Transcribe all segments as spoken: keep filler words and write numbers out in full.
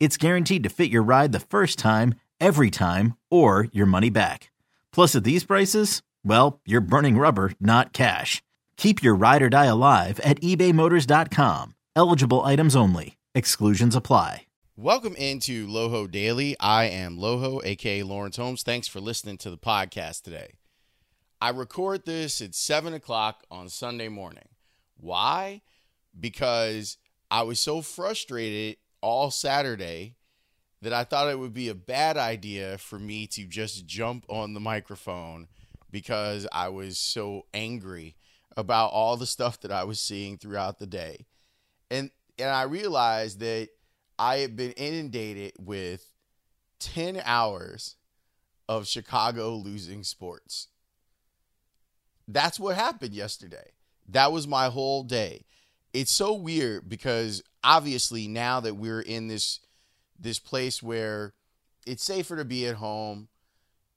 it's guaranteed to fit your ride the first time, every time, or your money back. Plus, at these prices, well, you're burning rubber, not cash. Keep your ride or die alive at ebay motors dot com. Eligible items only. Exclusions apply. Welcome into Loho Daily. I am Loho, a k a. Lawrence Holmes. Thanks for listening to the podcast today. I record this at seven o'clock on Sunday morning. Why? Because I was so frustrated all Saturday that I thought it would be a bad idea for me to just jump on the microphone because I was so angry about all the stuff that I was seeing throughout the day. And and I realized that I had been inundated with ten hours of Chicago losing sports. That's what happened yesterday. That was my whole day. It's so weird because obviously now that we're in this this place where it's safer to be at home,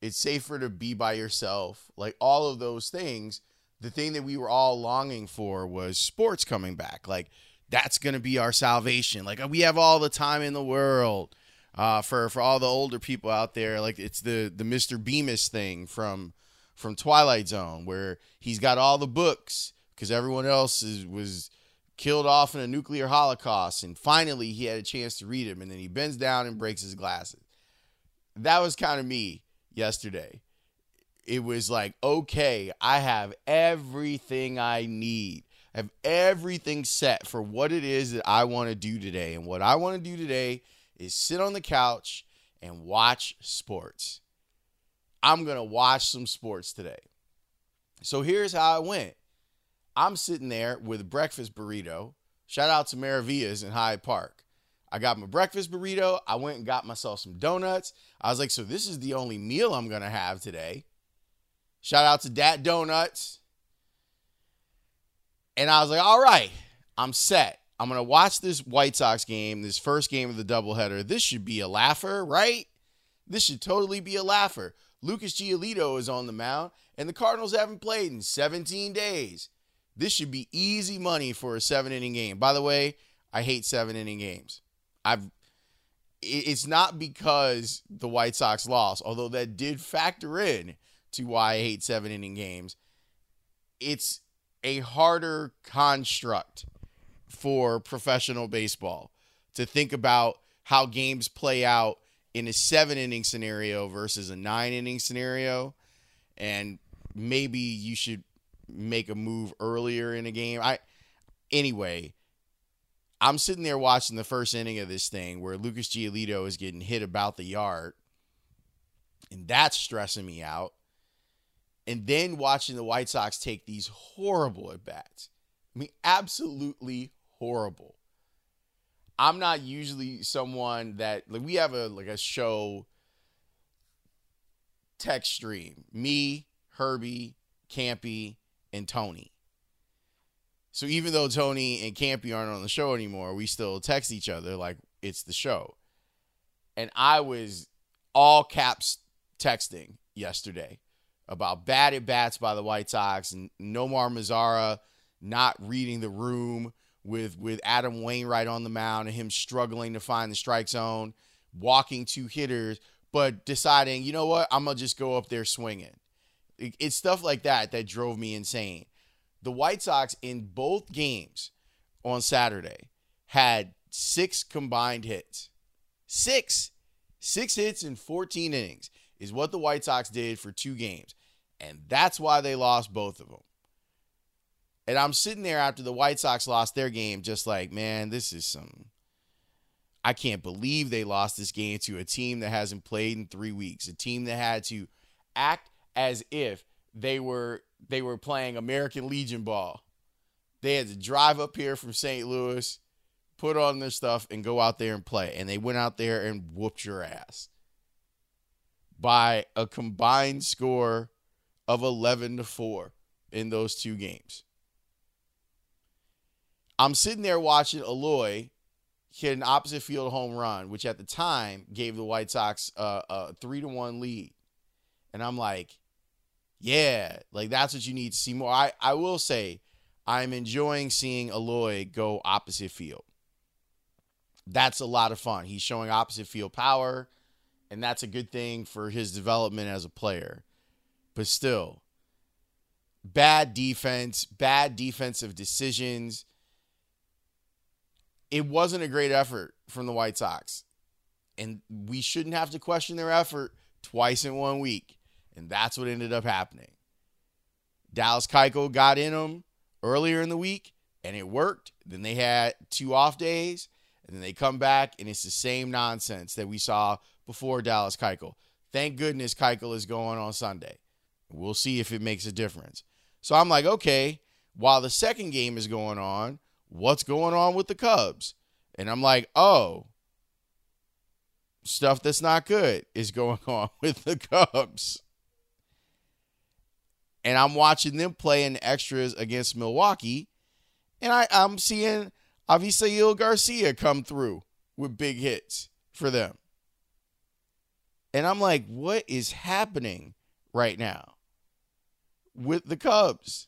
it's safer to be by yourself, like all of those things, the thing that we were all longing for was sports coming back. Like, that's going to be our salvation. Like, we have all the time in the world. Uh, for, for all the older people out there, like, it's the, the Mister Bemis thing from from Twilight Zone where he's got all the books because everyone else is, was killed off in a nuclear holocaust, and finally he had a chance to read him, and then he bends down and breaks his glasses. That was kind of me yesterday. It was like, okay, I have everything I need. I have everything set for what it is that I want to do today, and what I want to do today is sit on the couch and watch sports. I'm going to watch some sports today. So here's how it went. I'm sitting there with a breakfast burrito. Shout out to Maravillas in Hyde Park. I got my breakfast burrito. I went and got myself some donuts. I was like, so this is the only meal I'm going to have today. Shout out to Dat Donuts. And I was like, all right, I'm set. I'm going to watch this White Sox game, this first game of the doubleheader. This should be a laugher, right? This should totally be a laugher. Lucas Giolito is on the mound, and the Cardinals haven't played in seventeen days. This should be easy money for a seven-inning game. By the way, I hate seven-inning games. I've It's not because the White Sox lost, although that did factor in to why I hate seven-inning games. It's a harder construct for professional baseball to think about how games play out in a seven-inning scenario versus a nine-inning scenario, and maybe you should make a move earlier in a game. I anyway, I'm sitting there watching the first inning of this thing where Lucas Giolito is getting hit about the yard, and that's stressing me out. And then watching the White Sox take these horrible at-bats. I mean, absolutely horrible. I'm not usually someone that, like, we have a like a show text stream. Me, Herbie, Campy, and Tony. So even though Tony and Campy aren't on the show anymore, we still text each other like it's the show. And I was all caps texting yesterday about bad at-bats by the White Sox and Nomar Mazzara not reading the room with, with Adam Wainwright on the mound and him struggling to find the strike zone, walking two hitters, but deciding, you know what, I'm going to just go up there swinging. It's stuff like that that drove me insane. The White Sox in both games on Saturday had six combined hits. Six. Six hits in fourteen innings is what the White Sox did for two games, and that's why they lost both of them. And I'm sitting there after the White Sox lost their game just like, man, this is some... I can't believe they lost this game to a team that hasn't played in three weeks, a team that had to act as if they were they were playing American Legion ball. They had to drive up here from Saint Louis, put on their stuff, and go out there and play. And they went out there and whooped your ass by a combined score of eleven to four in those two games. I'm sitting there watching Aloy hit an opposite field home run, which at the time gave the White Sox uh, a three to one lead. And I'm like, yeah, like that's what you need to see more. I, I will say I'm enjoying seeing Aloy go opposite field. That's a lot of fun. He's showing opposite field power, and that's a good thing for his development as a player. But still, bad defense, bad defensive decisions. It wasn't a great effort from the White Sox, and we shouldn't have to question their effort twice in one week, and that's what ended up happening. Dallas Keuchel got in them earlier in the week, and it worked. Then they had two off days, and then they come back, and it's the same nonsense that we saw before Dallas Keuchel. Thank goodness Keuchel is going on Sunday. We'll see if it makes a difference. So I'm like, okay, while the second game is going on, what's going on with the Cubs? And I'm like, oh, stuff that's not good is going on with the Cubs. And I'm watching them play in extras against Milwaukee, and I, I'm seeing Avisail Garcia come through with big hits for them. And I'm like, what is happening right now with the Cubs?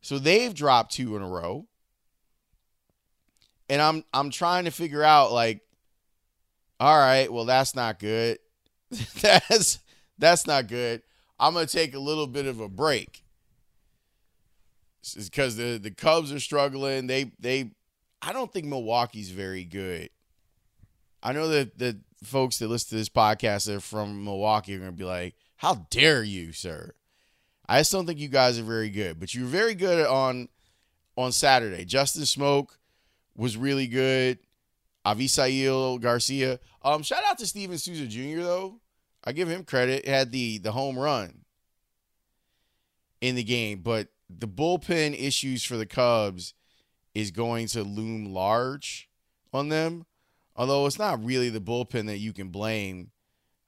So they've dropped two in a row. And I'm I'm trying to figure out, like, all right, well, that's not good. that's that's not good. I'm going to take a little bit of a break. Because the, the Cubs are struggling. They they I don't think Milwaukee's very good. I know that the folks that listen to this podcast that are from Milwaukee are going to be like, how dare you, sir? I just don't think you guys are very good. But you're very good on on Saturday. Justin Smoke was really good. Avisail Garcia. Um, shout out to Steven Souza Junior, though. I give him credit. He had the, the home run in the game. But the bullpen issues for the Cubs is going to loom large on them. Although it's not really the bullpen that you can blame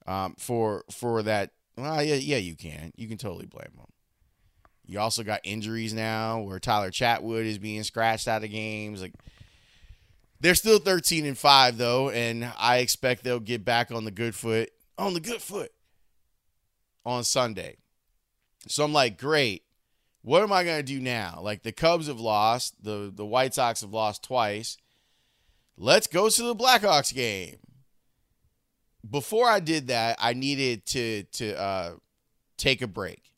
um, for for that. Well, yeah, yeah, you can. You can totally blame them. You also got injuries now where Tyler Chatwood is being scratched out of games. Like, they're still thirteen and five, though, and I expect they'll get back on the good foot, on the good foot, on Sunday. So I'm like, great. What am I going to do now? Like, the Cubs have lost. The, the White Sox have lost twice. Let's go to the Blackhawks game. Before I did that, I needed to, to uh, take a break.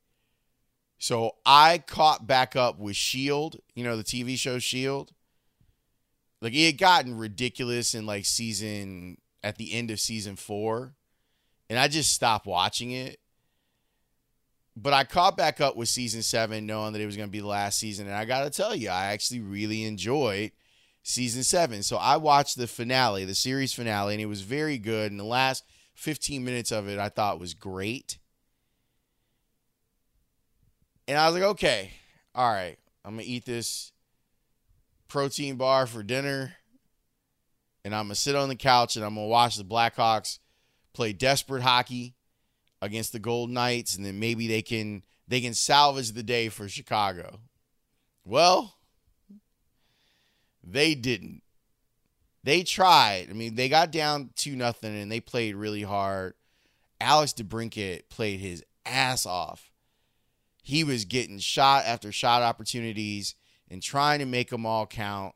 So I caught back up with Shield, you know, the T V show Shield. Like, it had gotten ridiculous in, like, season, at the end of season four. And I just stopped watching it. But I caught back up with season seven, knowing that it was going to be the last season. And I got to tell you, I actually really enjoyed season seven. So I watched the finale, the series finale, and it was very good. And the last fifteen minutes of it I thought was great. And I was like, okay, all right, I'm going to eat this protein bar for dinner, and I'm gonna sit on the couch and I'm gonna watch the Blackhawks play desperate hockey against the Golden Knights, and then maybe they can they can salvage the day for Chicago. Well, they didn't. They tried. I mean, they got down two nothing and they played really hard. Alex DeBrinckit played his ass off. He was getting shot after shot opportunities and trying to make them all count,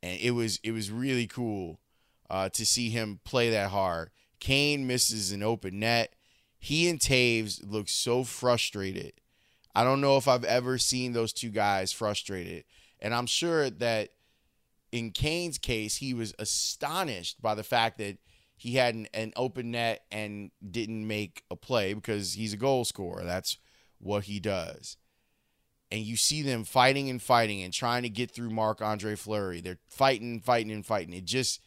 and it was it was really cool uh, to see him play that hard. Kane misses an open net. He and Taves look so frustrated. I don't know if I've ever seen those two guys frustrated, and I'm sure that in Kane's case, he was astonished by the fact that he had an, an open net and didn't make a play because he's a goal scorer. That's what he does. And you see them fighting and fighting and trying to get through Marc-Andre Fleury. They're fighting, fighting, and fighting. It just,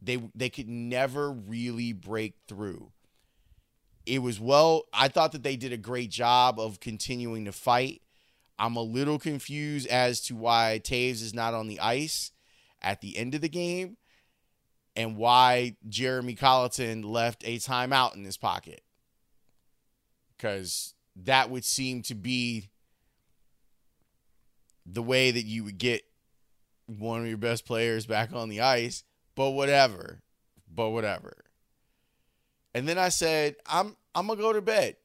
they they could never really break through. It was, well, I thought that they did a great job of continuing to fight. I'm a little confused as to why Taves is not on the ice at the end of the game and why Jeremy Colliton left a timeout in his pocket. Because that would seem to be the way that you would get one of your best players back on the ice, but whatever, but whatever. And then I said, I'm I'm going to go to bed.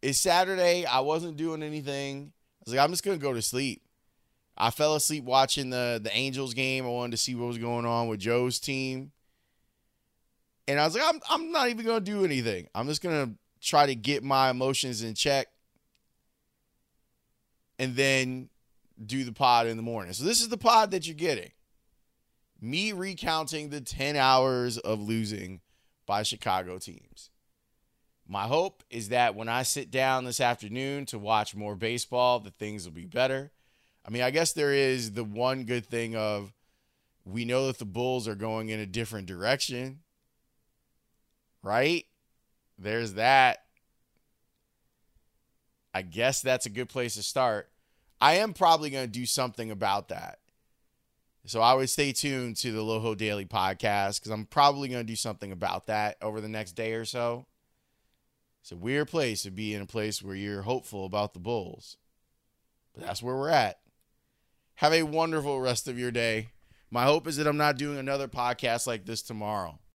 It's Saturday. I wasn't doing anything. I was like, I'm just going to go to sleep. I fell asleep watching the, the Angels game. I wanted to see what was going on with Joe's team. And I was like, I'm, I'm not even going to do anything. I'm just going to try to get my emotions in check and then do the pod in the morning. So this is the pod that you're getting. Me recounting the ten hours of losing by Chicago teams. My hope is that when I sit down this afternoon to watch more baseball, the things will be better. I mean, I guess there is the one good thing of we know that the Bulls are going in a different direction, right? There's that. I guess that's a good place to start. I am probably going to do something about that. So I would stay tuned to the Loho Daily podcast because I'm probably going to do something about that over the next day or so. It's a weird place to be in a place where you're hopeful about the Bulls. But that's where we're at. Have a wonderful rest of your day. My hope is that I'm not doing another podcast like this tomorrow.